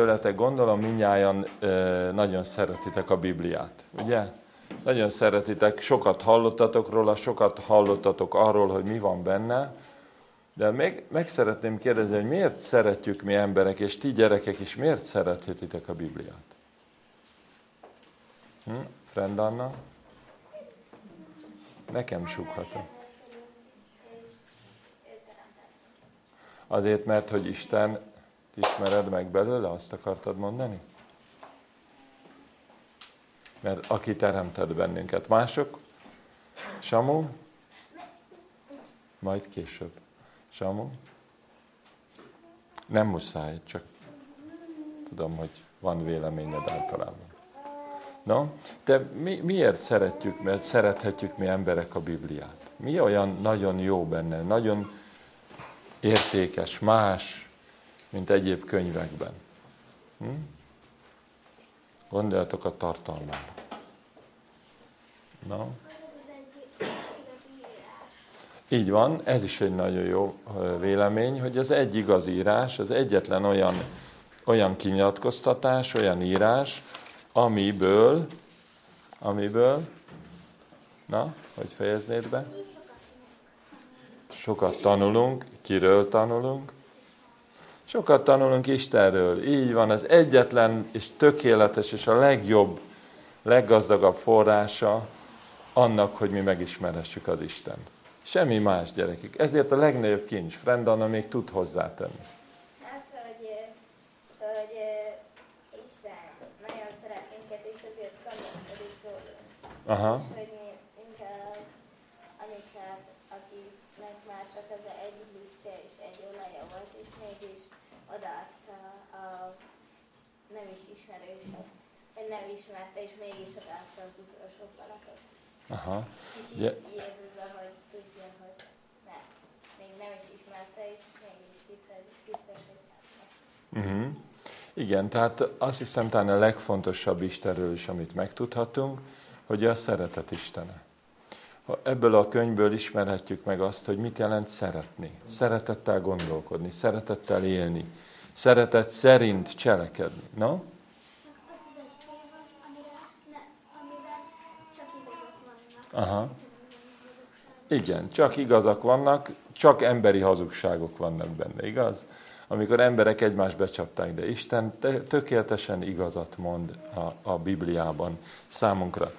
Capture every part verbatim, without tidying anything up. Tőletek gondolom, mindnyájan nagyon szeretitek a Bibliát, ugye? Nagyon szeretitek, sokat hallottatok róla, sokat hallottatok arról, hogy mi van benne, de még meg szeretném kérdezni, hogy miért szeretjük mi emberek, és ti gyerekek is, miért szerethetitek a Bibliát? Hm? Frend Anna? Nekem súghatok. Azért, mert hogy Isten... Ismered meg belőle, azt akartad mondani? Mert aki teremtett bennünket. Mások? Samu? Majd később. Samu? Nem muszáj, csak tudom, hogy van véleményed általában. No, de mi, miért szeretjük, mert szerethetjük mi emberek a Bibliát? Mi olyan nagyon jó benne, nagyon értékes, más, mint egyéb könyvekben. Hm? Gondoljatok a tartalmára. No. Így van, ez is egy nagyon jó vélemény, hogy az egy igaz írás, az egyetlen olyan, olyan kinyilatkoztatás, olyan írás, amiből, amiből, na, hogy fejeznéd be? Sokat tanulunk, kiről tanulunk? Sokat tanulunk Istenről, így van, az egyetlen és tökéletes és a legjobb, leggazdagabb forrása annak, hogy mi megismerhessük az Istent. Semmi más, gyerekek. Ezért a legnagyobb kincs. Frend Anna még tud hozzátenni. Az, hogy, hogy Isten nagyon szeret minket, és azért gondolkodik róla. Aha. És hogy mi inkább amikkel, akinek már csak az egy lisztje és egy olaja volt, és mégis odaadta a nem is ismerőset, vagy nem ismerte, és mégis odaadta az utolsó alakot. Aha. És így yeah. Jézusban, hogy tudja, hogy nem, még nem is ismerte, és mégis biztos, hogy uh-huh. Igen, tehát azt hiszem talán a legfontosabb Istenről is, amit megtudhatunk, hogy a szeretet Istene. Ebből a könyvből ismerhetjük meg azt, hogy mit jelent szeretni, szeretettel gondolkodni, szeretettel élni, szeretet szerint cselekedni. No? Az az egy könyv, amire, amire csak igazak vannak. Aha. Igen, csak igazak vannak, csak emberi hazugságok vannak benne, igaz? Amikor emberek egymást becsapták, de Isten tökéletesen igazat mond a, a Bibliában számunkra.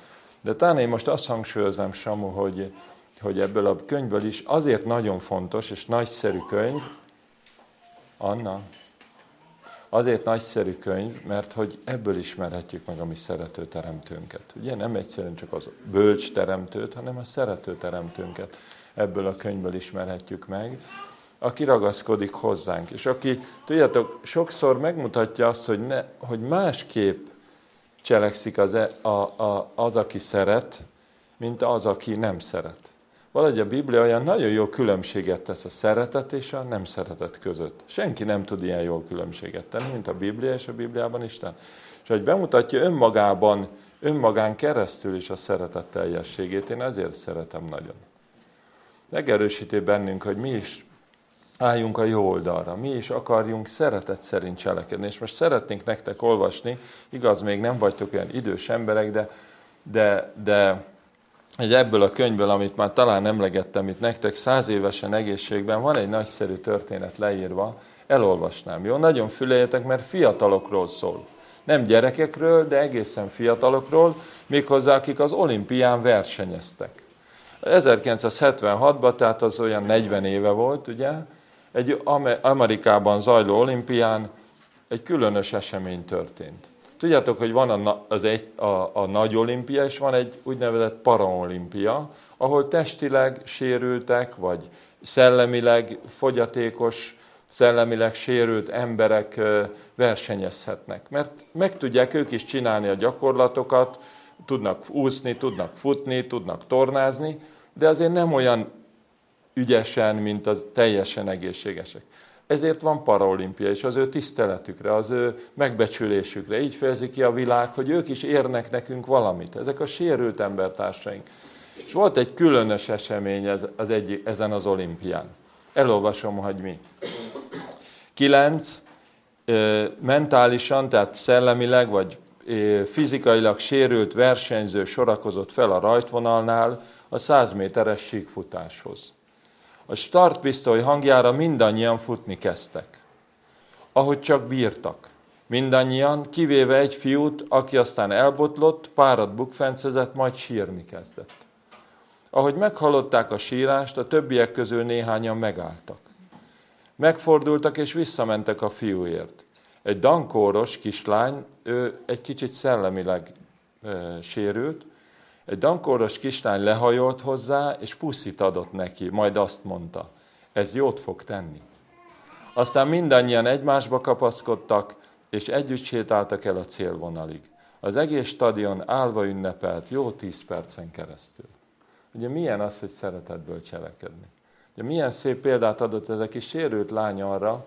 De talán én most azt hangsúlyozom, Samu, hogy, hogy ebből a könyvből is azért nagyon fontos és nagyszerű könyv, Anna, azért nagyszerű könyv, mert hogy ebből ismerhetjük meg a mi szerető teremtőnket. Ugye nem egyszerűen csak az bölcs teremtőt, hanem a szerető teremtőnket ebből a könyvből ismerhetjük meg, aki ragaszkodik hozzánk. És aki, tudjátok, sokszor megmutatja azt, hogy, ne, hogy másképp cselekszik az, a, a, az, aki szeret, mint az, aki nem szeret. Valahogy a Biblia olyan nagyon jó különbséget tesz a szeretet és a nem szeretet között. Senki nem tud ilyen jól különbséget tenni, mint a Biblia és a Bibliában Isten. És hogy bemutatja önmagában, önmagán keresztül is a szeretet teljességét, én ezért szeretem nagyon. Megerősíti bennünk, hogy mi is álljunk a jó oldalra, mi is akarjunk szeretet szerint cselekedni. És most szeretnénk nektek olvasni, igaz, még nem vagytok olyan idős emberek, de, de, de egy ebből a könyvből, amit már talán emlegettem itt nektek, száz évesen egészségben van egy nagyszerű történet leírva, elolvasnám, jó? Nagyon füleljetek, mert fiatalokról szól. Nem gyerekekről, de egészen fiatalokról, méghozzá akik az olimpián versenyeztek. ezerkilencszázhetvenhatban, tehát az olyan negyven éve volt, ugye? Egy Amerikában zajló olimpián egy különös esemény történt. Tudjátok, hogy van a, az egy, a, a nagy olimpia, és van egy úgynevezett paraolimpia, ahol testileg sérültek, vagy szellemileg fogyatékos, szellemileg sérült emberek versenyezhetnek. Mert meg tudják ők is csinálni a gyakorlatokat, tudnak úszni, tudnak futni, tudnak tornázni, de azért nem olyan ügyesen, mint az teljesen egészségesek. Ezért van paraolimpia, és az ő tiszteletükre, az ő megbecsülésükre. Így fejezi ki a világ, hogy ők is érnek nekünk valamit. Ezek a sérült embertársaink. És volt egy különös esemény ez, az egy, ezen az olimpián. Elolvasom, hogy mi. kilenc mentálisan, tehát szellemileg vagy fizikailag sérült versenyző sorakozott fel a rajtvonalnál a száz méteres síkfutáshoz. A startpisztoly hangjára mindannyian futni kezdtek, ahogy csak bírtak. Mindannyian, kivéve egy fiút, aki aztán elbotlott, párat bukfencezett, majd sírni kezdett. Ahogy meghallották a sírást, a többiek közül néhányan megálltak. Megfordultak és visszamentek a fiúért. Egy dankóros kislány, ő egy kicsit szellemileg e, sérült, egy dankóros kislány lehajolt hozzá, és puszit adott neki, majd azt mondta, ez jót fog tenni. Aztán mindannyian egymásba kapaszkodtak, és együtt sétáltak el a célvonalig. Az egész stadion állva ünnepelt jó tíz percen keresztül. Ugye milyen az, hogy szeretetből cselekedni? Ugye milyen szép példát adott ez a kis sérült lány arra,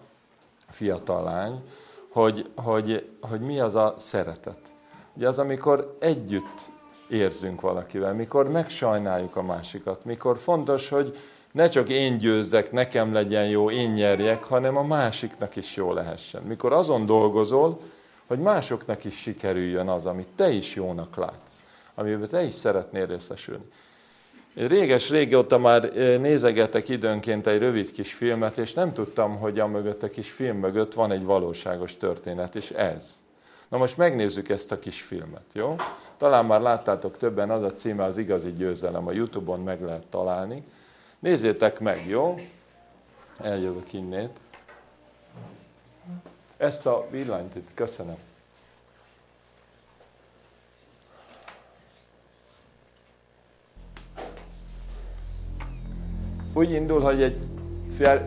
fiatal lány, hogy, hogy, hogy mi az a szeretet. Ugye az, amikor együtt érzünk valakivel, mikor megsajnáljuk a másikat, mikor fontos, hogy ne csak én győzzek, nekem legyen jó, én nyerjek, hanem a másiknak is jó lehessen. Mikor azon dolgozol, hogy másoknak is sikerüljön az, amit te is jónak látsz, amiben te is szeretnél részesülni. Réges-régóta már nézegetek időnként egy rövid kis filmet, és nem tudtam, hogy a mögött a kis film mögött van egy valóságos történet, és ez. Na most megnézzük ezt a kis filmet, jó? Talán már láttátok többen, az a címe Az igazi győzelem, a YouTube-on meg lehet találni. Nézzétek meg, jó? Eljövök innét. Ezt a villanyt itt, köszönöm. Úgy indul, hogy egy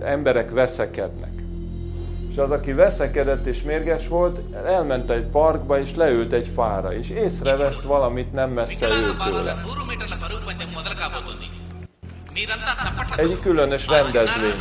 emberek veszekednek. És az, aki veszekedett és mérges volt, elment egy parkba és leült egy fára, és észrevesz valamit nem messze őtőle. Egy különös rendezvény.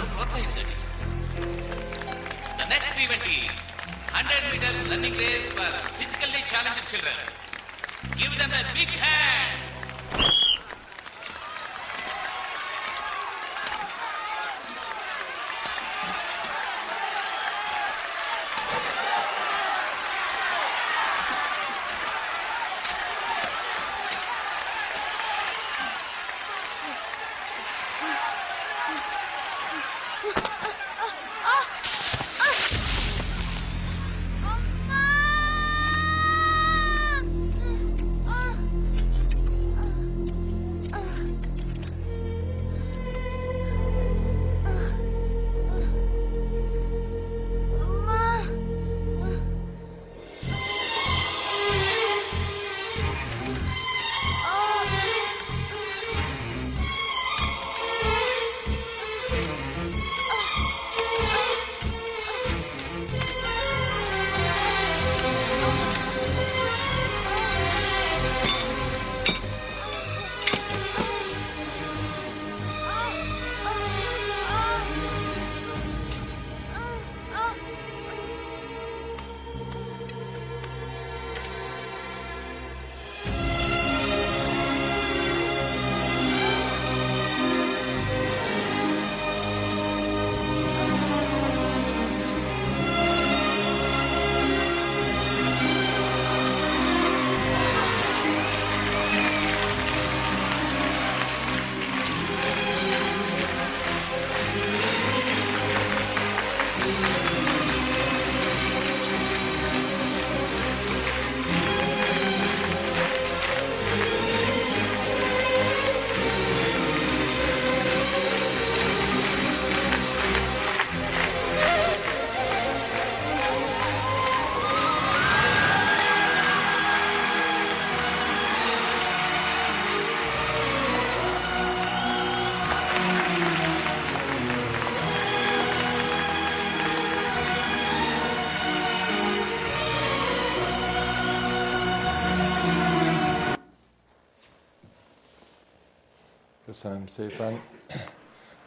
Köszönöm szépen.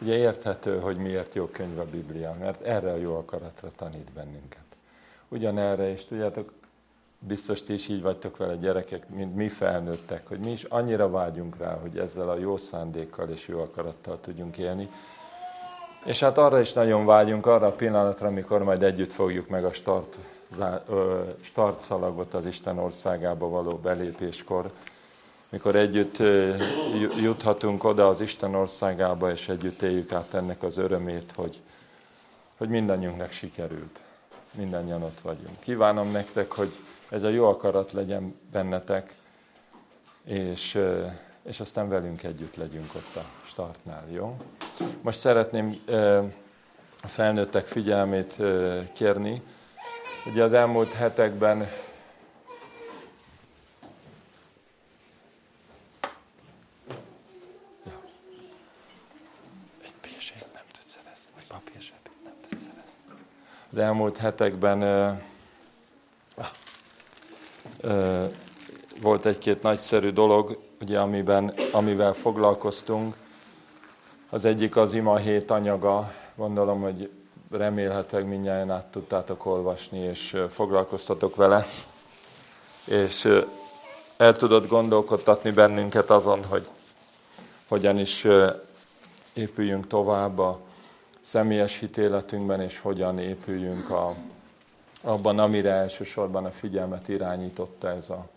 Ugye érthető, hogy miért jó könyv a Biblia, mert erre a jó akaratra tanít bennünket. Ugyanerre, és tudjátok, biztos ti is így vagytok vele gyerekek, mint mi felnőttek, hogy mi is annyira vágyunk rá, hogy ezzel a jó szándékkal és jó akarattal tudjunk élni. És hát arra is nagyon vágyunk, arra a pillanatra, amikor majd együtt fogjuk meg a start, start szalagot az Isten országába való belépéskor, mikor együtt juthatunk oda az Isten országába, és együtt éljük át ennek az örömét, hogy, hogy mindannyiunknak sikerült. Mindannyian ott vagyunk. Kívánom nektek, hogy ez a jó akarat legyen bennetek, és, és aztán velünk együtt legyünk ott a startnál, jó? Most szeretném a felnőttek figyelmét kérni. Ugye az elmúlt hetekben Az elmúlt hetekben ö, ö, volt egy-két nagyszerű dolog, ugye, amiben, amivel foglalkoztunk. Az egyik az ima hét anyaga, gondolom, hogy remélhetőleg mindjárt át tudtátok olvasni, és foglalkoztatok vele. És el tudott gondolkodtatni bennünket azon, hogy hogyan is épüljünk tovább a személyes hitéletünkben, és hogyan épüljünk a, abban, amire elsősorban a figyelmet irányította ez a,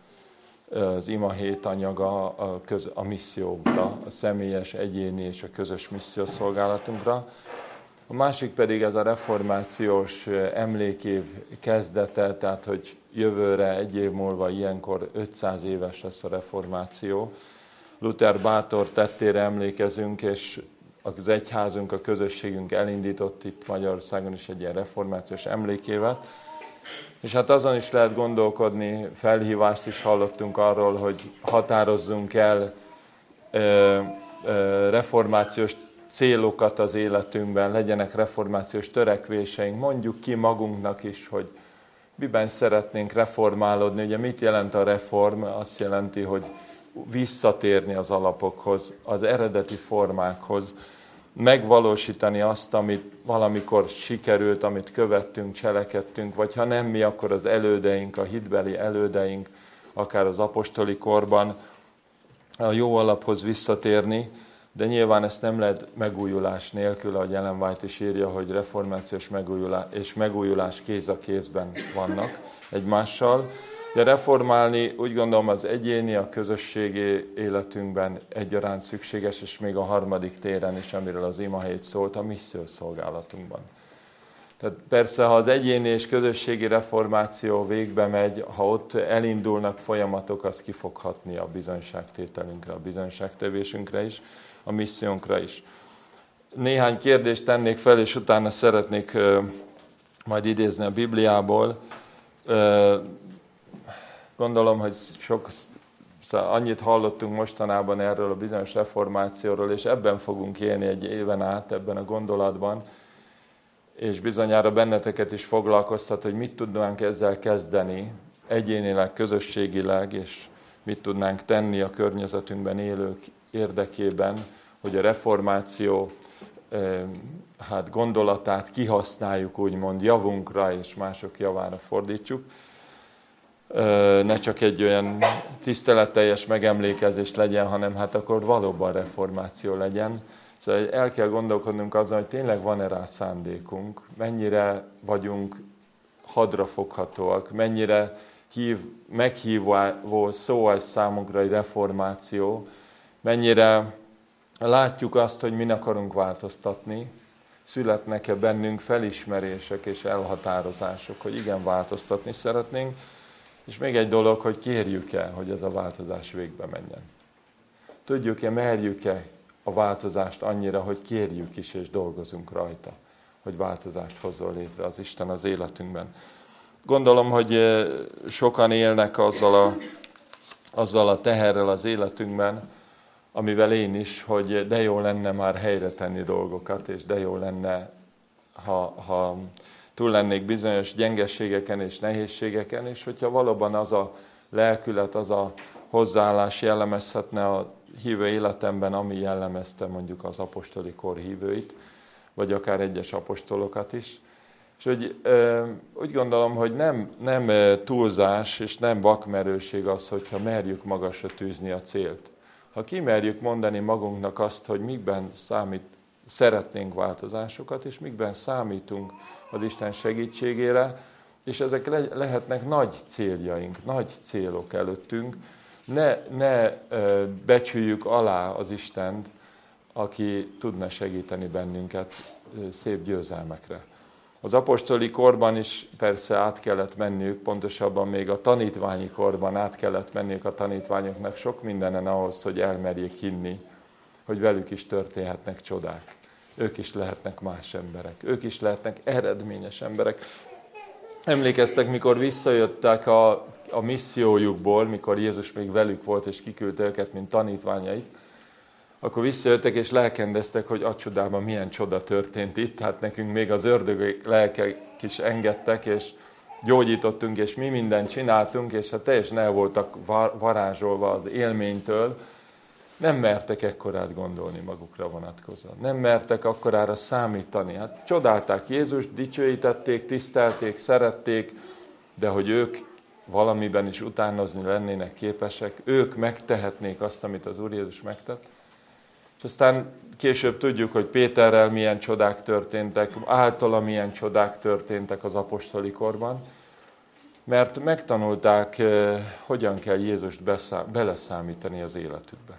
az ima hét anyaga, a, köz, a misszióra, a személyes, egyéni és a közös missziószolgálatunkra. A másik pedig ez a reformációs emlékév kezdete, tehát hogy jövőre, egy év múlva ilyenkor ötszáz éves lesz a reformáció. Luther Bátor tettére emlékezünk, és az egyházunk, a közösségünk elindított itt Magyarországon is egy ilyen reformációs emlékévet. És hát azon is lehet gondolkodni, felhívást is hallottunk arról, hogy határozzunk el ö, ö, reformációs célokat az életünkben, legyenek reformációs törekvéseink. Mondjuk ki magunknak is, hogy miben szeretnénk reformálódni. Ugye mit jelent a reform? Azt jelenti, hogy visszatérni az alapokhoz, az eredeti formákhoz, megvalósítani azt, amit valamikor sikerült, amit követtünk, cselekedtünk, vagy ha nem mi, akkor az elődeink, a hitbeli elődeink, akár az apostoli korban a jó alaphoz visszatérni, de nyilván ezt nem lehet megújulás nélkül, ahogy Ellen White is írja, hogy reformáció és megújulás kéz a kézben vannak egymással. De reformálni úgy gondolom az egyéni, a közösségi életünkben egyaránt szükséges, és még a harmadik téren is, amiről az imahét szólt, a missziószolgálatunkban. Tehát persze, ha az egyéni és közösségi reformáció végbe megy, ha ott elindulnak folyamatok, az kifoghatni a bizonyságtételünkre, a bizonyságtevésünkre is, a missziónkra is. Néhány kérdést tennék fel, és utána szeretnék majd idézni a Bibliából. Gondolom, hogy sok, annyit hallottunk mostanában erről a bizonyos reformációról, és ebben fogunk élni egy éven át, ebben a gondolatban, és bizonyára benneteket is foglalkoztat, hogy mit tudnánk ezzel kezdeni, egyénileg, közösségileg, és mit tudnánk tenni a környezetünkben élők érdekében, hogy a reformáció hát gondolatát kihasználjuk, úgymond javunkra, és mások javára fordítsuk. Ne csak egy olyan tiszteletteljes megemlékezés legyen, hanem hát akkor valóban reformáció legyen. Szóval el kell gondolkodnunk azon, hogy tényleg van-e rá szándékunk, mennyire vagyunk hadrafoghatóak, mennyire hív, meghívó szó az számunkra egy reformáció, mennyire látjuk azt, hogy min akarunk változtatni, születnek-e bennünk felismerések és elhatározások, hogy igen, változtatni szeretnénk. És még egy dolog, hogy kérjük-e, hogy ez a változás végbe menjen. Tudjuk-e, merjük-e a változást annyira, hogy kérjük is és dolgozunk rajta, hogy változást hozzon létre az Isten az életünkben. Gondolom, hogy sokan élnek azzal a, azzal a teherrel az életünkben, amivel én is, hogy de jó lenne már helyre tenni dolgokat, és de jó lenne, ha... ha túl lennék bizonyos gyengeségeken és nehézségeken, és hogyha valóban az a lelkület, az a hozzáállás jellemezhetne a hívő életemben, ami jellemezte mondjuk az apostoli kor hívőit, vagy akár egyes apostolokat is. És úgy, úgy gondolom, hogy nem, nem túlzás és nem vakmerőség az, hogyha merjük magasra tűzni a célt. Ha kimerjük mondani magunknak azt, hogy mikben számít, szeretnénk változásokat, és mikben számítunk az Isten segítségére, és ezek le- lehetnek nagy céljaink, nagy célok előttünk. Ne, ne becsüljük alá az Istent, aki tudna segíteni bennünket szép győzelmekre. Az apostoli korban is persze át kellett menniük, pontosabban még a tanítványi korban át kellett menniük a tanítványoknak sok mindenen ahhoz, hogy elmerjék hinni, hogy velük is történhetnek csodák. Ők is lehetnek más emberek, ők is lehetnek eredményes emberek. Emlékeztek, mikor visszajöttek a, a missziójukból, mikor Jézus még velük volt és kiküldte őket, mint tanítványait, akkor visszajöttek és lelkendeztek, hogy a csodában milyen csoda történt itt. Hát nekünk még az ördög lelkek is engedtek, és gyógyítottunk, és mi mindent csináltunk, és hát teljesen el voltak varázsolva az élménytől. Nem mertek ekkorát gondolni magukra vonatkozóan. Nem mertek akkorára számítani. Hát csodálták Jézust, dicsőítették, tisztelték, szerették, de hogy ők valamiben is utánozni lennének képesek, ők megtehetnék azt, amit az Úr Jézus megtett. És aztán később tudjuk, hogy Péterrel milyen csodák történtek, általa milyen csodák történtek az apostoli korban, mert megtanulták, hogyan kell Jézust beszám, beleszámítani az életükbe.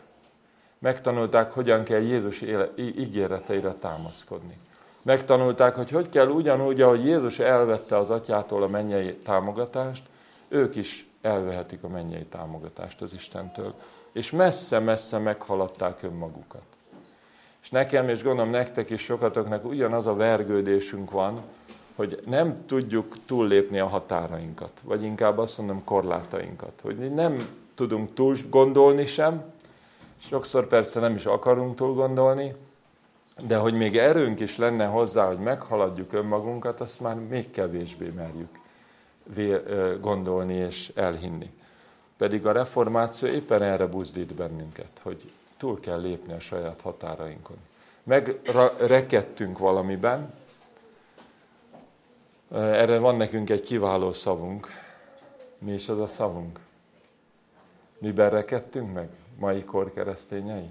Megtanulták, hogyan kell Jézus éle, ígéreteire támaszkodni. Megtanulták, hogy hogy kell ugyanúgy, ahogy Jézus elvette az atyától a mennyei támogatást, ők is elvehetik a mennyei támogatást az Istentől. És messze-messze meghaladták önmagukat. És nekem, és gondolom nektek is sokatoknak ugyanaz a vergődésünk van, hogy nem tudjuk túllépni a határainkat, vagy inkább azt mondom korlátainkat, hogy nem tudunk túl gondolni sem, sokszor persze nem is akarunk túl gondolni, de hogy még erőnk is lenne hozzá, hogy meghaladjuk önmagunkat, azt már még kevésbé merjük gondolni és elhinni. Pedig a reformáció éppen erre buzdít bennünket, hogy túl kell lépni a saját határainkon. Megrekedtünk valamiben, erre van nekünk egy kiváló szavunk. Mi is az a szavunk? Miben rekedtünk meg, mai kor keresztényei?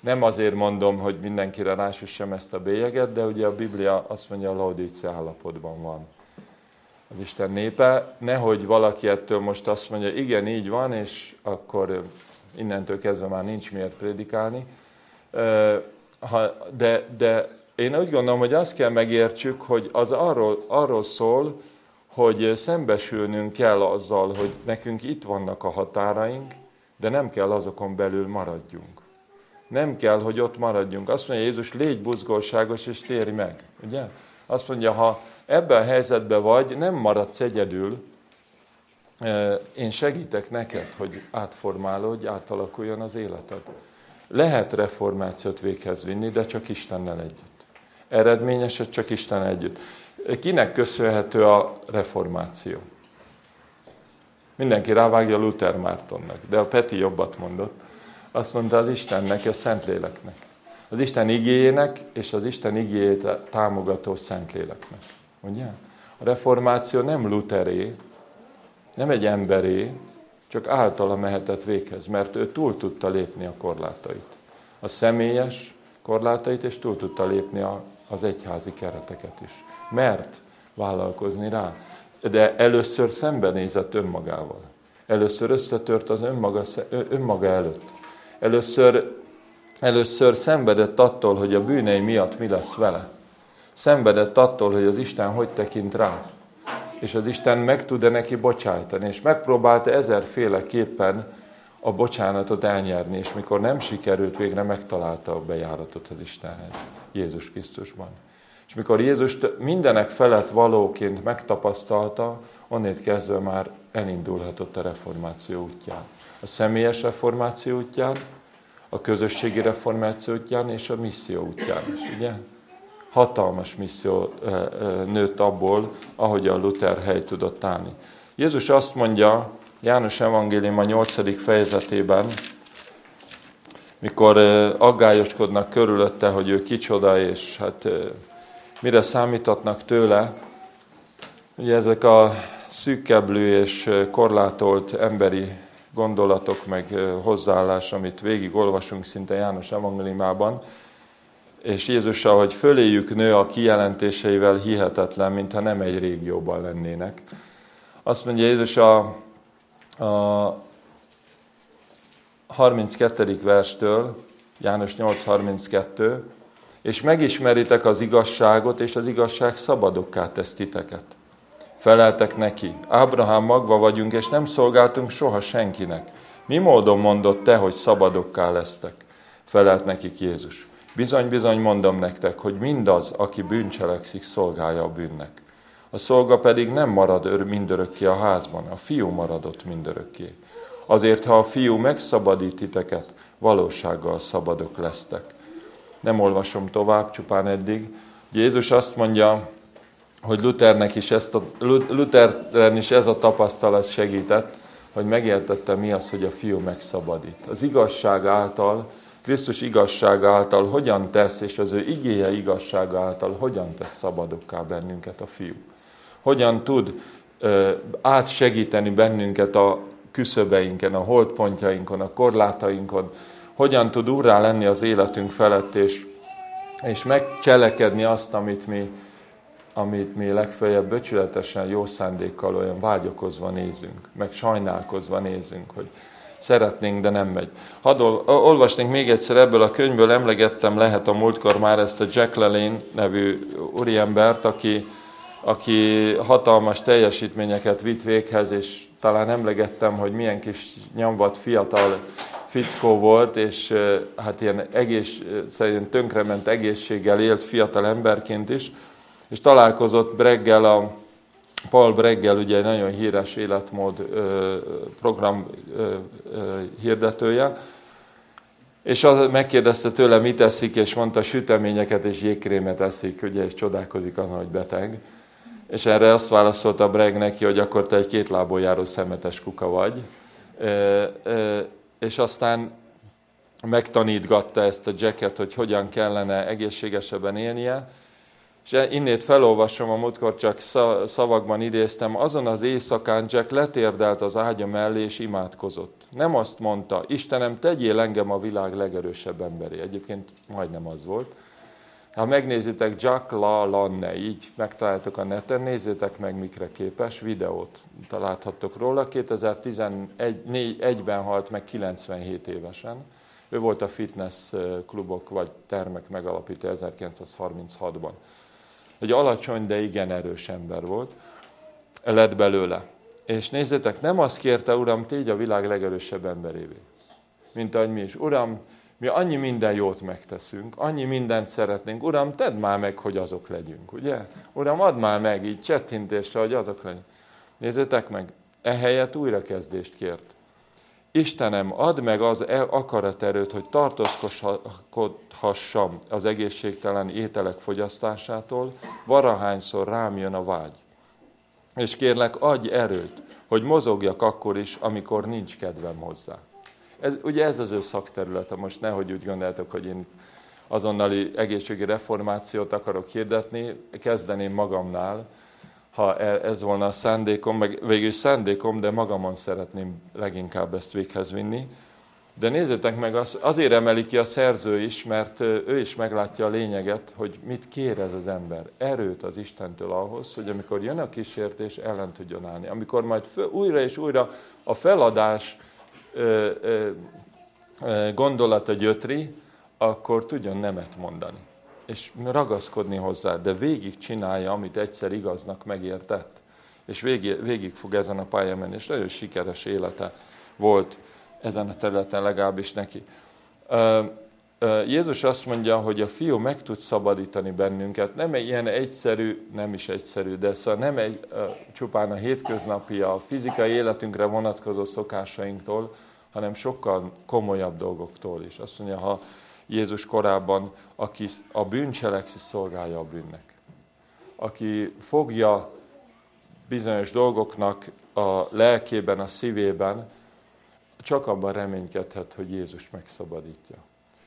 Nem azért mondom, hogy mindenkire rásüssem ezt a bélyeget, de ugye a Biblia azt mondja, a Laodícea állapotban van az Isten népe, nehogy valaki ettől most azt mondja, igen, így van, és akkor innentől kezdve már nincs miért prédikálni. De, de én úgy gondolom, hogy azt kell megértsük, hogy az arról, arról szól, hogy szembesülnünk kell azzal, hogy nekünk itt vannak a határaink, de nem kell azokon belül maradjunk. Nem kell, hogy ott maradjunk. Azt mondja Jézus, légy buzgolságos és térj meg. Ugye? Azt mondja, ha ebben a helyzetben vagy, nem maradsz egyedül, én segítek neked, hogy átformálódj, átalakuljon az életed. Lehet reformációt véghez vinni, de csak Istennel együtt. Eredményes, csak Istennel együtt. Kinek köszönhető a reformáció? Mindenki rávágja Luther Mártonnak, de a Peti jobbat mondott. Azt mondta, az Istennek, a Szentléleknek. Az Isten igéjének és az Isten igéjét támogató Szentléleknek. Ugye? A reformáció nem Lutheré, nem egy emberé, csak általa mehetett véghez, mert ő túl tudta lépni a korlátait. A személyes korlátait, és túl tudta lépni az egyházi kereteket is. Mert vállalkozni rá. De először szembenézett önmagával. Először összetört az önmaga, önmaga előtt. Először... Először szenvedett attól, hogy a bűnei miatt mi lesz vele. Szenvedett attól, hogy az Isten hogy tekint rá. És az Isten meg tud-e neki bocsájtani. És megpróbálta ezerféleképpen a bocsánatot elnyerni. És mikor nem sikerült, végre megtalálta a bejáratot az Istenhez. Jézus Krisztusban. És mikor Jézust mindenek felett valóként megtapasztalta, onnét kezdve már elindulhatott a reformáció útján. A személyes reformáció útján, a közösségi reformáció útján és a misszió útján is, ugye? Hatalmas misszió nőtt abból, ahogy a Luther hely tudott állni. Jézus azt mondja, János Evangélium a nyolcadik fejezetében, mikor aggályoskodnak körülötte, hogy ő kicsoda, és hát mire számíthatnak tőle, ugye ezek a szűkkeblű és korlátolt emberi gondolatok, meg hozzáállás, amit végigolvasunk szinte János evangéliumában, és Jézus, ahogy föléjük nő, a kijelentéseivel hihetetlen, mintha nem egy régióban lennének. Azt mondja Jézus a, a harminckettedik verstől, János nyolc harminckettő, és megismeritek az igazságot, és az igazság szabadokká tesz titeket. Feleltek neki, Ábrahám magva vagyunk, és nem szolgáltunk soha senkinek. Mi módon mondod te, hogy szabadokká lesztek? Felelt nekik Jézus. Bizony-bizony mondom nektek, hogy mindaz, aki bűncselekszik, szolgálja a bűnnek. A szolga pedig nem marad mindörökké a házban, a fiú maradott mindörökké. Azért, ha a fiú megszabadít titeket, valósággal szabadok lesztek. Nem olvasom tovább, csupán eddig. Jézus azt mondja, hogy Luthernek is ezt a, Lutheren is ez a tapasztalat segített, hogy megértette, mi az, hogy a fiú megszabadít. Az igazság által, Krisztus igazsága által hogyan tesz, és az ő igéje igazsága által hogyan tesz szabadokká bennünket a fiú. Hogyan tud ö, átsegíteni bennünket a küszöbeinken, a holtpontjainkon, a korlátainkon, hogyan tud úrrá lenni az életünk felett, és, és megcselekedni azt, amit mi, amit mi legfeljebb becsületesen, jó szándékkal, olyan vágyakozva nézünk, meg sajnálkozva nézünk, hogy szeretnénk, de nem megy. Hadd olvasnék még egyszer ebből a könyvből, emlegettem lehet a múltkor már ezt a Jack LaLanne nevű úriembert, aki, aki hatalmas teljesítményeket vitt véghez, és talán emlegettem, hogy milyen kis nyomvat fiatal fickó volt, és hát ilyen egész, szerint tönkrement egészséggel élt fiatal emberként is, és találkozott Breggel, a Paul Breggel, ugye egy nagyon híres életmód program hirdetője, és az megkérdezte tőle, mit eszik, és mondta, süteményeket és jégkrémet eszik, ugye, és csodálkozik azon, hogy beteg. És erre azt válaszolta Bregg neki, hogy akkor te egy két lábon járó szemetes kuka vagy. És aztán megtanítgatta ezt a Jacket, hogy hogyan kellene egészségesebben élnie. És innét felolvasom, a múltkor csak szavakban idéztem. Azon az éjszakán Jack letérdelt az ágya mellé, és imádkozott. Nem azt mondta, Istenem, tegyél engem a világ legerősebb emberé. Egyébként majdnem az volt. Ha megnézitek, Jack LaLanne, így megtaláltok a neten, nézzétek meg, mikre képes, videót találhattok róla. kétezer-tizenegyben halt meg kilencvenhét évesen. Ő volt a fitness klubok vagy termek megalapító ezerkilencszázharminchatban. Egy alacsony, de igen erős ember volt, lett belőle. És nézzétek, nem azt kérte, Uram, tégy a világ legerősebb emberévé, mint ahogy mi is. Uram, mi annyi minden jót megteszünk, annyi mindent szeretnénk. Uram, tedd már meg, hogy azok legyünk, ugye? Uram, add már meg így csettintésre, hogy azok legyünk. Nézzétek meg, ehelyett újrakezdést kért. Istenem, add meg az akaraterőt, hogy tartózkodhassam az egészségtelen ételek fogyasztásától, valahányszor rám jön a vágy. És kérlek, adj erőt, hogy mozogjak akkor is, amikor nincs kedvem hozzá. Ez, ugye ez az ő szakterülete, most nehogy úgy gondoljátok, hogy én azonnali egészségügyi reformációt akarok hirdetni, kezdeném magamnál, ha ez volna a szándékom, meg végül is szándékom, de magamon szeretném leginkább ezt véghez vinni. De nézzétek meg, azért emeli ki a szerző is, mert ő is meglátja a lényeget, hogy mit kér ez az ember. Erőt az Istentől ahhoz, hogy amikor jön a kísértés, ellen tudjon állni. Amikor majd újra és újra a feladás gondolata gyötri, akkor tudjon nemet mondani, és ragaszkodni hozzá, de végig csinálja, amit egyszer igaznak megértett, és végig, végig fog ezen a pályán menni, és nagyon sikeres élete volt ezen a területen legalábbis neki. Jézus azt mondja, hogy a fiú meg tud szabadítani bennünket, nem egy ilyen egyszerű, nem is egyszerű, de szóval nem egy, csupán a hétköznapi, a fizikai életünkre vonatkozó szokásainktól, hanem sokkal komolyabb dolgoktól is. Azt mondja, ha Jézus korában, aki a bűncselekszi, szolgálja a bűnnek. Aki fogja bizonyos dolgoknak a lelkében, a szívében, csak abban reménykedhet, hogy Jézus megszabadítja.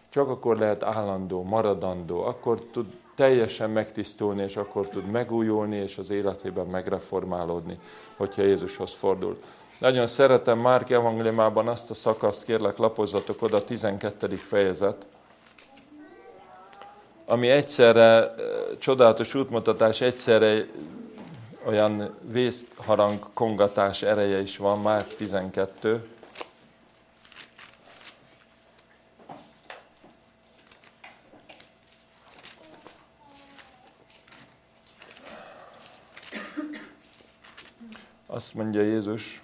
Csak akkor lehet állandó, maradandó, akkor tud teljesen megtisztulni, és akkor tud megújulni, és az életében megreformálódni, hogyha Jézushoz fordul. Nagyon szeretem Márk evangéliumában azt a szakaszt, kérlek, lapozzatok oda, a tizenkettedik fejezet. ami egyszerre csodálatos útmutatás, egyszerre olyan vészharang kongatás ereje is van, Márk tizenkettő. Azt mondja Jézus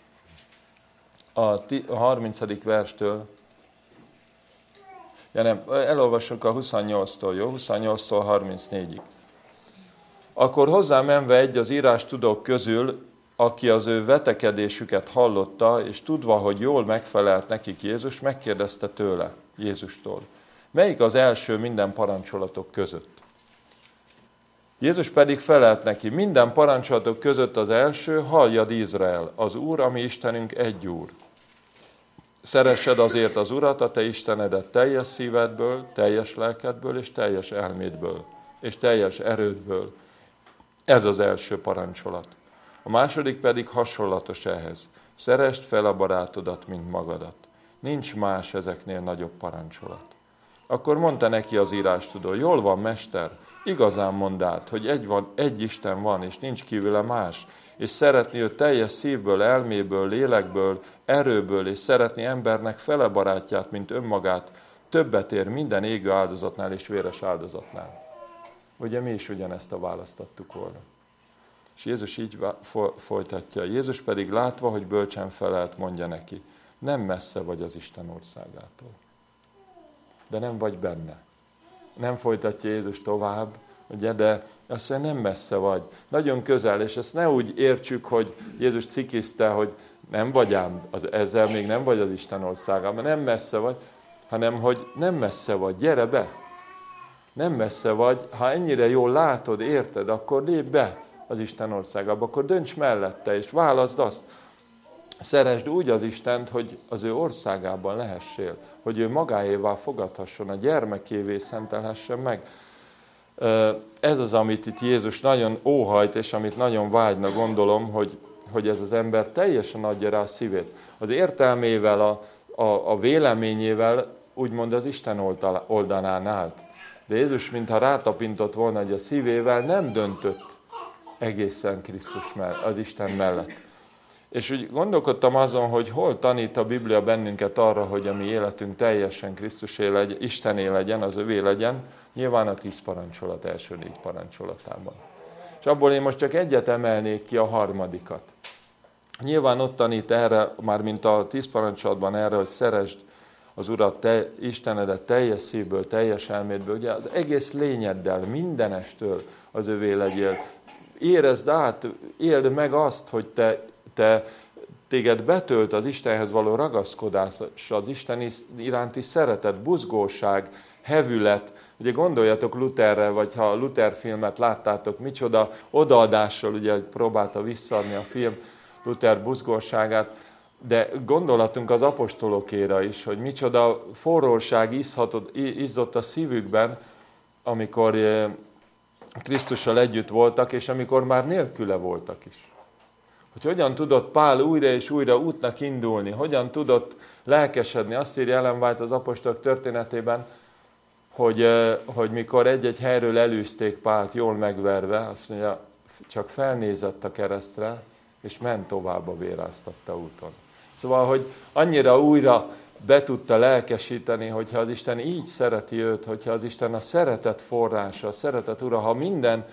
a harmincadik verstől, ja nem, elolvassuk a huszonnyolctól, jó? huszonnyolctól harmincnégyig. Akkor hozzámenve egy az írás tudók közül, aki az ő vetekedésüket hallotta, és tudva, hogy jól megfelelt nekik Jézus, megkérdezte tőle, Jézustól, melyik az első minden parancsolatok között? Jézus pedig felelt neki, minden parancsolatok között az első, halljad Izrael, az Úr, a mi Istenünk egy Úr. Szeressed azért az Urat, a te Istenedet teljes szívedből, teljes lelkedből és teljes elmédből, és teljes erődből. Ez az első parancsolat. A második pedig hasonlatos ehhez. Szeresd fel a barátodat, mint magadat. Nincs más ezeknél nagyobb parancsolat. Akkor mondta neki az írástudó, jól van, mester, igazán mondd át, hogy egy, van, egy Isten van, és nincs kívüle más, és szeretni őt teljes szívből, elméből, lélekből, erőből, és szeretni embernek fele barátját, mint önmagát, többet ér minden égő áldozatnál és véres áldozatnál. Ugye mi is ugyanezt a választ adtuk volna. És Jézus így folytatja. Jézus pedig látva, hogy bölcsen felelt, mondja neki, nem messze vagy az Isten országától, de nem vagy benne. Nem folytatja Jézus tovább, ugye, de azt mondja, nem messze vagy. Nagyon közel, és ezt ne úgy értsük, hogy Jézus cikizte, hogy nem vagy ám, az, ezzel még nem vagy az Isten országában, nem messze vagy, hanem hogy nem messze vagy, gyere be. Nem messze vagy, ha ennyire jól látod, érted, akkor lépj be az Isten országába, akkor dönts mellette, és válaszd azt. Szeresd úgy az Istent, hogy az ő országában lehessél, hogy ő magáévá fogadhasson, a gyermekévé szentelhessen meg. Ez az, amit itt Jézus nagyon óhajt, és amit nagyon vágyna, gondolom, hogy, hogy ez az ember teljesen adja rá a szívét. Az értelmével, a, a, a véleményével úgymond az Isten oldalán állt. De Jézus, mintha rátapintott volna, hogy a szívével nem döntött egészen Krisztus mellett, az Isten mellett. És úgy gondolkodtam azon, hogy hol tanít a Biblia bennünket arra, hogy a mi életünk teljesen Krisztusé legyen, Istené legyen, az övé legyen, nyilván a tíz parancsolat első négy parancsolatában. És abból én most csak egyet emelnék ki, a harmadikat. Nyilván ott tanít erre, már mint a tíz parancsolatban erre, hogy szeresd az Urat, te, Istenedet teljes szívből, teljes elmédből, ugye az egész lényeddel, mindenestől az övé legyél. Érezd át, éld meg azt, hogy te... Te, téged betölt az Istenhez való ragaszkodás, az Isten iránti szeretet, buzgóság, hevület. Ugye gondoljatok Lutherre, vagy ha a Luther filmet láttátok, micsoda odaadással, ugye próbálta visszaadni a film Luther buzgóságát, de gondolatunk az apostolokéra is, hogy micsoda forróság izzott a szívükben, amikor Krisztussal együtt voltak, és amikor már nélküle voltak is. Hogy hogyan tudott Pál újra és újra útnak indulni, hogyan tudott lelkesedni. Azt írja Ellen White az apostolok történetében, hogy, hogy mikor egy-egy helyről elűzték Pált jól megverve, azt mondja, csak felnézett a keresztre, és ment tovább a véráztatta úton. Szóval, hogy annyira újra be tudta lelkesíteni, hogyha az Isten így szereti őt, hogyha az Isten a szeretet forrása, a szeretet ura, ha minden...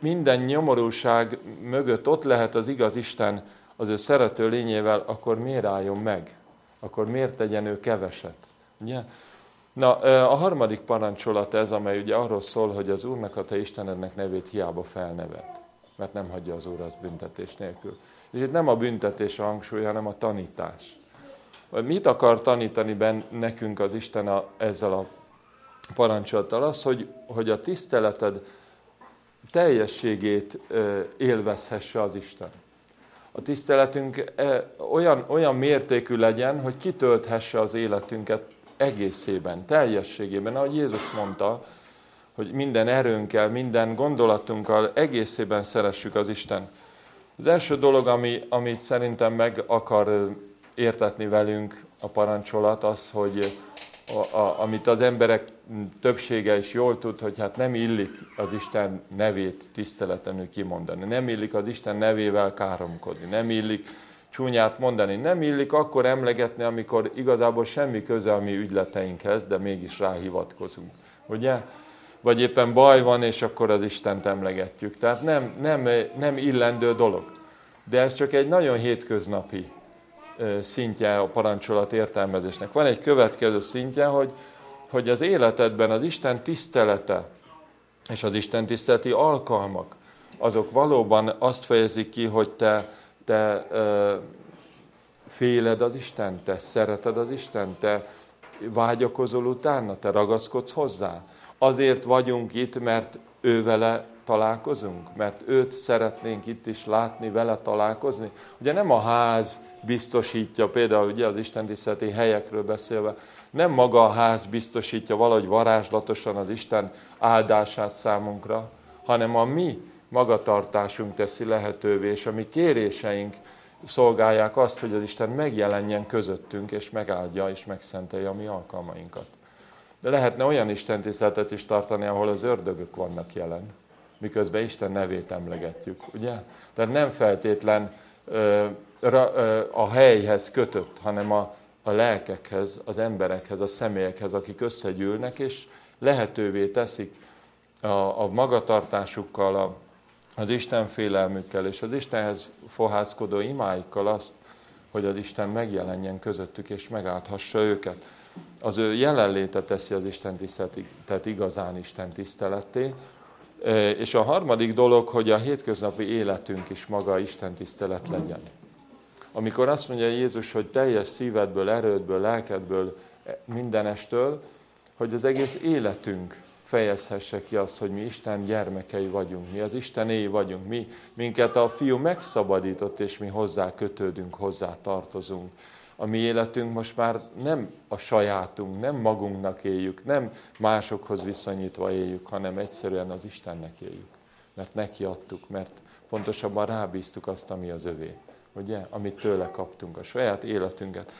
Minden nyomorúság mögött ott lehet az igaz Isten az ő szerető lényével, akkor miért álljon meg? Akkor miért tegyen ő keveset? Ugye? Na, a harmadik parancsolat ez, amely ugye arról szól, hogy az Úrnak, a te Istenednek nevét hiába felnevet, mert nem hagyja az Úr az büntetés nélkül. És itt nem a büntetés a hangsúly, hanem a tanítás. Mit akar tanítani ben nekünk az Isten a, ezzel a parancsolattal? Az, hogy, hogy a tiszteleted teljességét élvezhesse az Isten. A tiszteletünk olyan, olyan mértékű legyen, hogy kitölthesse az életünket egészében, teljességében. Ahogy Jézus mondta, hogy minden erőnkkel, minden gondolatunkkal egészében szeressük az Istent. Az első dolog, ami, amit szerintem meg akar értetni velünk a parancsolat, az, hogy a, a, amit az emberek többsége is jól tud, hogy hát nem illik az Isten nevét tiszteletlenül kimondani, nem illik az Isten nevével káromkodni, nem illik csúnyát mondani, nem illik akkor emlegetni, amikor igazából semmi köze a mi ügyleteinkhez, de mégis ráhivatkozunk, ugye? Vagy éppen baj van, és akkor az Istent emlegetjük. Tehát nem, nem, nem illendő dolog. De ez csak egy nagyon hétköznapi szintje a parancsolat értelmezésnek. Van egy következő szintje, hogy, hogy az életedben az Isten tisztelete és az Isten tiszteleti alkalmak, azok valóban azt fejezik ki, hogy te, te ö, féled az Istent, te szereted az Istent, te vágyakozol utána, te ragaszkodsz hozzá. Azért vagyunk itt, mert ő vele találkozunk, mert őt szeretnénk itt is látni, vele találkozni. Ugye nem a ház biztosítja, például ugye az istentiszteleti helyekről beszélve, nem maga a ház biztosítja valahogy varázslatosan az Isten áldását számunkra, hanem a mi magatartásunk teszi lehetővé, és a mi kéréseink szolgálják azt, hogy az Isten megjelenjen közöttünk, és megáldja, és megszentelje a mi alkalmainkat. De lehetne olyan istentiszteletet is tartani, ahol az ördögök vannak jelen, miközben Isten nevét emlegetjük, ugye? Tehát nem feltétlen ö, ra, ö, a helyhez kötött, hanem a, a lelkekhez, az emberekhez, a személyekhez, akik összegyűlnek, és lehetővé teszik a, a magatartásukkal, a, az Isten félelmükkel és az Istenhez fohászkodó imáikkal azt, hogy az Isten megjelenjen közöttük és megáldhassa őket. Az ő jelenléte teszi az Isten tiszteletet, tehát igazán Isten tiszteletté. És a harmadik dolog, hogy a hétköznapi életünk is maga Isten tisztelet legyen. Amikor azt mondja Jézus, hogy teljes szívedből, erődből, lelkedből, mindenestől, hogy az egész életünk fejezhesse ki azt, hogy mi Isten gyermekei vagyunk, mi az Istenéi vagyunk, mi, minket a Fiú megszabadított, és mi hozzá kötődünk, hozzá tartozunk. A mi életünk most már nem a sajátunk, nem magunknak éljük, nem másokhoz viszonyítva éljük, hanem egyszerűen az Istennek éljük. Mert neki adtuk, mert pontosabban rábíztuk azt, ami az övé, ugye? Amit tőle kaptunk, a saját életünket.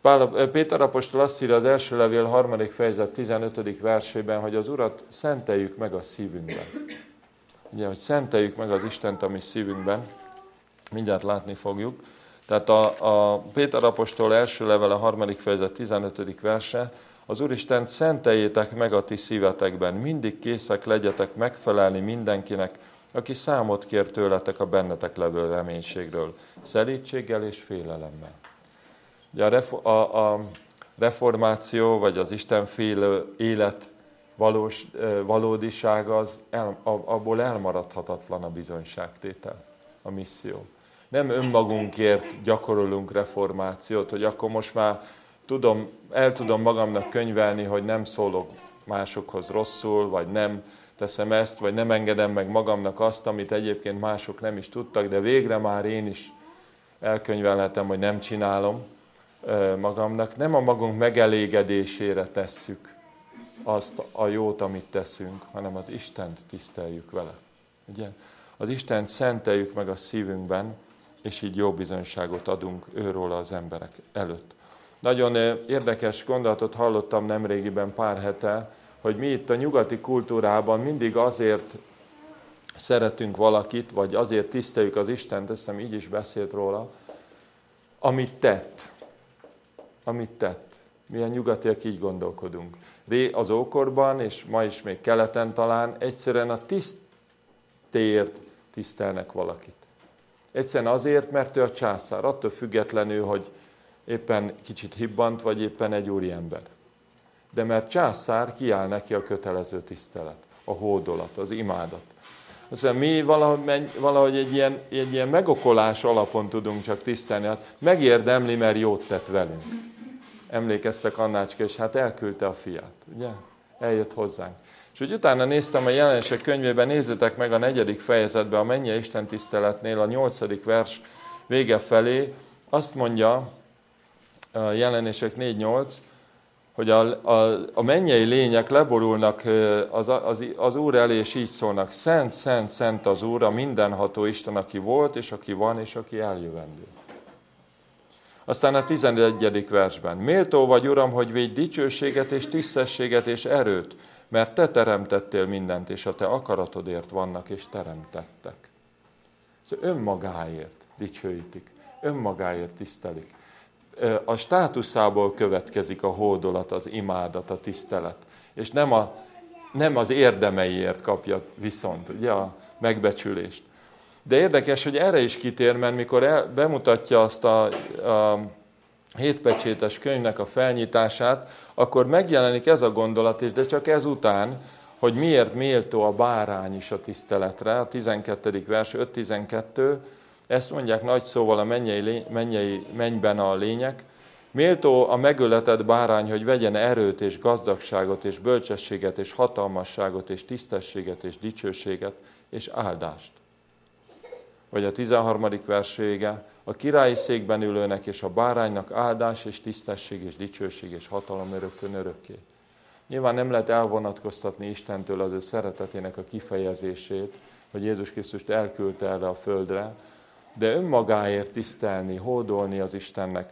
Pál, Péter apostol azt írja az első levél harmadik fejezet tizenötödik versében, hogy az Urat szenteljük meg a szívünkben. Ugye, hogy szenteljük meg az Istent a mi szívünkben, mindjárt látni fogjuk. Tehát a, a Péter apostol első levele, a harmadik fejezet tizenötödik verse, az Úristen szenteljétek meg a ti szívetekben, mindig készek legyetek megfelelni mindenkinek, aki számot kér tőletek a bennetek levő reménységről, szelídséggel és félelemmel. Ugye a, ref, a, a reformáció, vagy az Istenfélő élet valós, valódisága, az el, abból elmaradhatatlan a bizonyságtétel, a misszió. Nem önmagunkért gyakorolunk reformációt, hogy akkor most már tudom, el tudom magamnak könyvelni, hogy nem szólok másokhoz rosszul, vagy nem teszem ezt, vagy nem engedem meg magamnak azt, amit egyébként mások nem is tudtak, de végre már én is elkönyvelhetem, hogy nem csinálom magamnak. Nem a magunk megelégedésére tesszük azt a jót, amit teszünk, hanem az Istent tiszteljük vele. Ugye? Az Istent szenteljük meg a szívünkben, és így jó bizonyságot adunk őról az emberek előtt. Nagyon érdekes gondolatot hallottam nemrégiben, pár hete, hogy mi itt a nyugati kultúrában mindig azért szeretünk valakit, vagy azért tiszteljük az Istent, azt hiszem így is beszélt róla, amit tett. Amit tett. Mi a nyugatiak így gondolkodunk. Az ókorban, és ma is még keleten talán, egyszerűen a tisztéért tisztelnek valakit. Egyszerűen azért, mert ő a császár, attól függetlenül, hogy éppen kicsit hibbant, vagy éppen egy úriember. De mert császár, kiáll neki a kötelező tisztelet, a hódolat, az imádat. Aztán mi valahogy, valahogy egy, ilyen, egy ilyen megokolás alapon tudunk csak tisztelni. Hát megérdemli, mert jót tett velünk. Emlékeztek Annácska, és hát elküldte a fiát, ugye? Eljött hozzánk. És úgy utána néztem a Jelenések könyvében, nézzétek meg a negyedik fejezetben, a mennyei istentiszteletnél, a nyolcadik vers vége felé, azt mondja a Jelenések négy nyolc, hogy a, a, a mennyei lények leborulnak az, az, az Úr elé, és így szólnak: Szent, szent, szent az Úr, a mindenható Isten, aki volt, és aki van, és aki eljövendő. Aztán a tizenegyedik versben. Méltó vagy, Uram, hogy védj dicsőséget és tisztességet és erőt, mert Te teremtettél mindent, és a Te akaratodért vannak és teremtettek. Ez önmagáért dicsőítik, önmagáért tisztelik. A státuszából következik a hódolat, az imádat, a tisztelet, és nem, a, nem az érdemeiért kapja viszont ugye, a megbecsülést. De érdekes, hogy erre is kitér, mert mikor el, bemutatja azt a, a hétpecsétes könyvnek a felnyitását, akkor megjelenik ez a gondolat is, de csak ezután, hogy miért méltó a bárány is a tiszteletre, a tizenkettedik vers öt tizenkettő, ezt mondják nagy szóval a mennyei, mennyei, mennyben a lények. Méltó a megöletett bárány, hogy vegyen erőt és gazdagságot és bölcsességet és hatalmasságot és tisztességet és dicsőséget és áldást. Vagy a tizenharmadik vers vége, a királyi székben ülőnek és a báránynak áldás és tisztesség és dicsőség és hatalom örökkön örökké. Nyilván nem lehet elvonatkoztatni Istentől az ő szeretetének a kifejezését, hogy Jézus Krisztust elküldte erre a földre, de önmagáért tisztelni, hódolni az Istennek,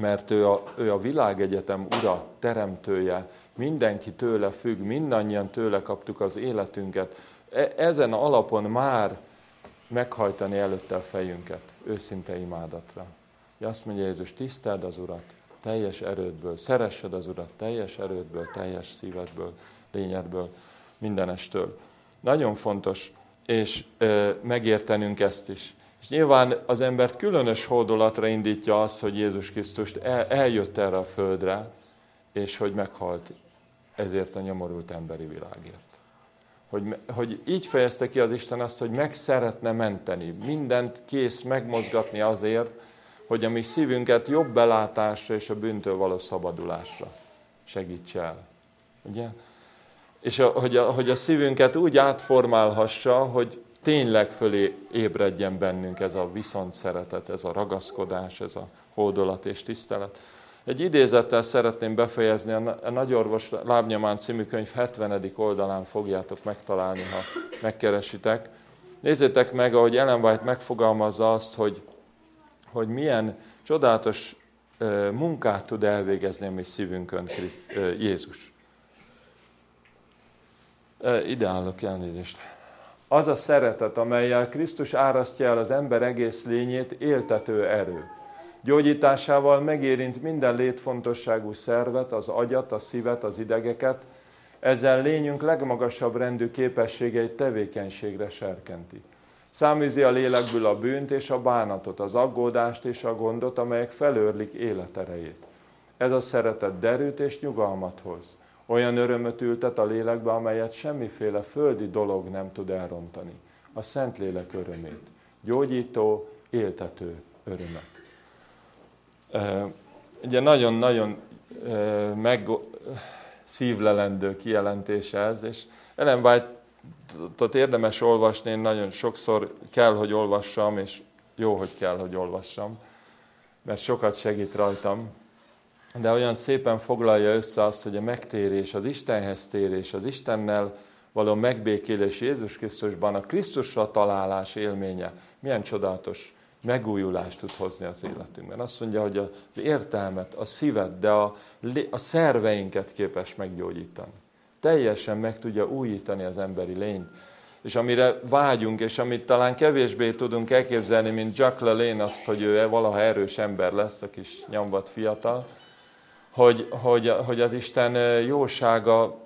mert ő a, ő a világegyetem ura, teremtője, mindenki tőle függ, mindannyian tőle kaptuk az életünket. E, ezen alapon már meghajtani előtte a fejünket, őszinte imádatra. Azt mondja Jézus, tiszteld az Urat teljes erődből, szeressed az Urat teljes erődből, teljes szívedből, lényedből, mindenestől. Nagyon fontos, és e, megértenünk ezt is. És nyilván az embert különös hódolatra indítja az, hogy Jézus Krisztus el, eljött erre a földre, és hogy meghalt ezért a nyomorult emberi világért. Hogy, hogy így fejezte ki az Isten azt, hogy meg szeretne menteni, mindent kész megmozgatni azért, hogy a mi szívünket jobb belátásra és a bűntől való szabadulásra segítse el. Ugye? És a, hogy, a, hogy a szívünket úgy átformálhassa, hogy tényleg fölé ébredjen bennünk ez a viszont szeretet, ez a ragaszkodás, ez a hódolat és tisztelet. Egy idézettel szeretném befejezni, a Nagy Orvos Lábnyomán című könyv hetvenedik oldalán fogjátok megtalálni, ha megkeresitek. Nézzétek meg, ahogy Ellen White megfogalmazza azt, hogy, hogy milyen csodálatos munkát tud elvégezni a mi szívünkön Jézus. Ide állok, elnézést. Az a szeretet, amellyel Krisztus árasztja el az ember egész lényét, éltető erő. Gyógyításával megérint minden létfontosságú szervet, az agyat, a szívet, az idegeket, ezzel lényünk legmagasabb rendű képességeit tevékenységre serkenti. Száműzi a lélekből a bűnt és a bánatot, az aggódást és a gondot, amelyek felőrlik életerejét. Ez a szeretet derűt és nyugalmat hoz. Olyan örömöt ültet a lélekbe, amelyet semmiféle földi dolog nem tud elrontani. A Szentlélek örömét. Gyógyító, éltető örömet. Uh, ugye nagyon-nagyon uh, megszívlelendő uh, kijelentése ez, és Ellen White-ot érdemes olvasni, én nagyon sokszor kell, hogy olvassam, és jó, hogy kell, hogy olvassam, mert sokat segít rajtam, de olyan szépen foglalja össze azt, hogy a megtérés, az Istenhez térés, az Istennel való megbékélés Jézus Krisztusban, a Krisztusra találás élménye milyen csodálatos megújulást tud hozni az életünkben. Azt mondja, hogy az értelmet, a szívet, de a, a szerveinket képes meggyógyítani. Teljesen meg tudja újítani az emberi lényt. És amire vágyunk, és amit talán kevésbé tudunk elképzelni, mint Jack LaLanne azt, hogy ő valaha erős ember lesz, a kis nyomvat fiatal, hogy, hogy, hogy az Isten jósága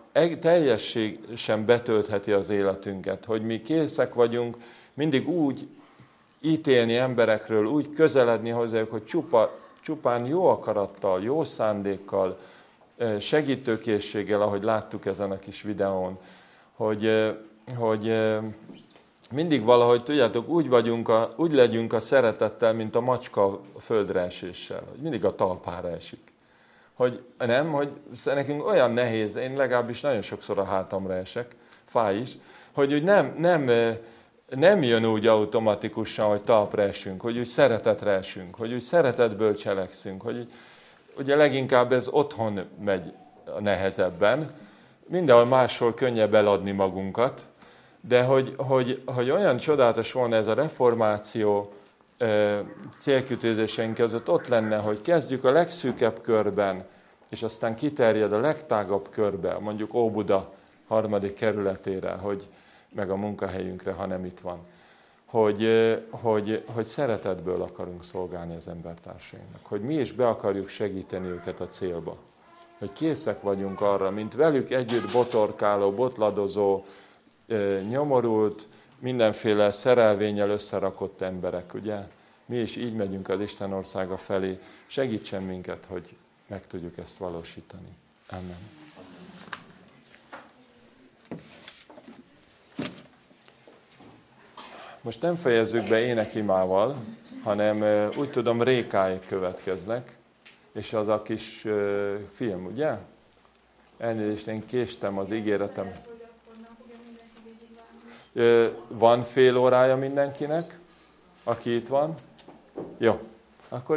teljesen betöltheti az életünket, hogy mi készek vagyunk mindig úgy ítélni emberekről, úgy közeledni hozzájuk, hogy csupa, csupán jó akarattal, jó szándékkal, segítőkészséggel, ahogy láttuk ezen a kis videón, hogy, hogy mindig valahogy, tudjátok, úgy, vagyunk a, úgy legyünk a szeretettel, mint a macska a földre eséssel, hogy mindig a talpára esik. Hogy nem, hogy nekünk olyan nehéz, én legalábbis nagyon sokszor a hátamra esek, fáj is, hogy úgy nem... nem Nem jön úgy automatikusan, hogy talpra esünk, hogy úgy szeretetre esünk, hogy úgy szeretetből cselekszünk, hogy ugye leginkább ez otthon megy a nehezebben, mindenhol máshol könnyebb eladni magunkat, de hogy, hogy, hogy olyan csodálatos volna ez a reformáció célkitűzéseink között ott lenne, hogy kezdjük a legszűkebb körben, és aztán kiterjed a legtágabb körbe, mondjuk Óbuda harmadik kerületére, hogy, meg a munkahelyünkre, ha nem itt van. Hogy, hogy, hogy szeretetből akarunk szolgálni az embertársainknak, hogy mi is be akarjuk segíteni őket a célba. Hogy készek vagyunk arra, mint velük együtt botorkáló, botladozó, nyomorult, mindenféle szerelvénnyel összerakott emberek, ugye? Mi is így megyünk az Isten országa felé. Segítsen minket, hogy meg tudjuk ezt valósítani. Amen. Most nem fejezzük be énekimával, hanem úgy tudom, rékáik következnek, és az a kis film, ugye? Elnézést, én késtem az ígéretem. Van fél órája mindenkinek, aki itt van? Jó, akkor